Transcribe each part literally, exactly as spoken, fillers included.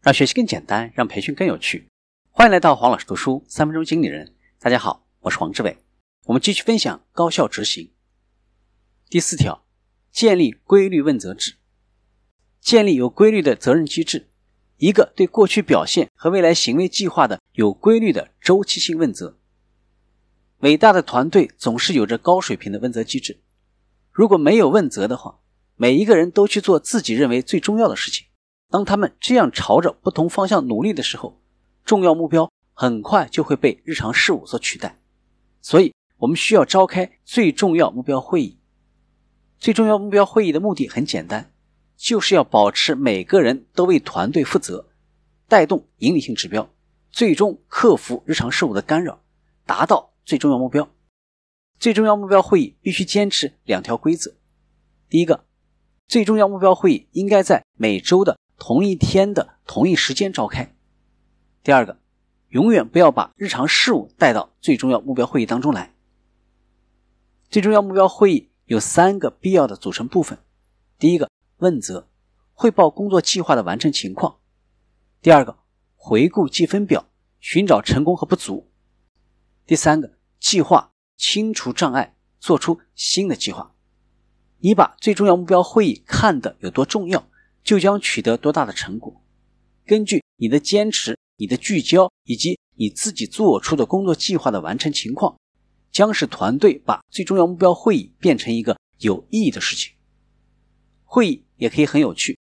让学习更简单，让培训更有趣。欢迎来到黄老师读书三分钟经理人。大家好，我是黄志伟。我们继续分享高效执行。第四条，建立规律问责制。建立有规律的责任机制，一个对过去表现和未来行为计划的有规律的周期性问责。伟大的团队总是有着高水平的问责机制。如果没有问责的话，每一个人都去做自己认为最重要的事情。当他们这样朝着不同方向努力的时候，重要目标很快就会被日常事务所取代。所以我们需要召开最重要目标会议。最重要目标会议的目的很简单，就是要保持每个人都为团队负责，带动引领性指标，最终克服日常事务的干扰，达到最重要目标。最重要目标会议必须坚持两条规则。第一个，最重要目标会议应该在每周的同一天的同一时间召开。第二个，永远不要把日常事务带到最重要目标会议当中来。最重要目标会议有三个必要的组成部分。第一个，问责，汇报工作计划的完成情况。第二个，回顾计分表，寻找成功和不足。第三个，计划，清除障碍，做出新的计划。你把最重要目标会议看得有多重要，就将取得多大的成果。根据你的坚持，你的聚焦以及你自己做出的工作计划的完成情况，将使团队把最重要目标会议变成一个有意义的事情。会议也可以很有趣，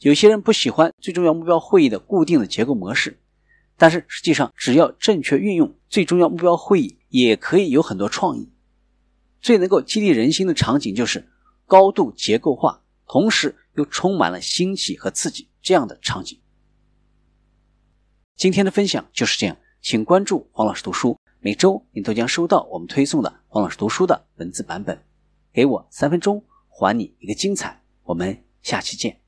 有些人不喜欢最重要目标会议的固定的结构模式，但是实际上只要正确运用最重要目标会议，也可以有很多创意。最能够激励人心的场景就是高度结构化，同时又充满了新奇和刺激这样的场景。今天的分享就是这样，请关注黄老师读书，每周你都将收到我们推送的黄老师读书的文字版本。给我三分钟，还你一个精彩，我们下期见。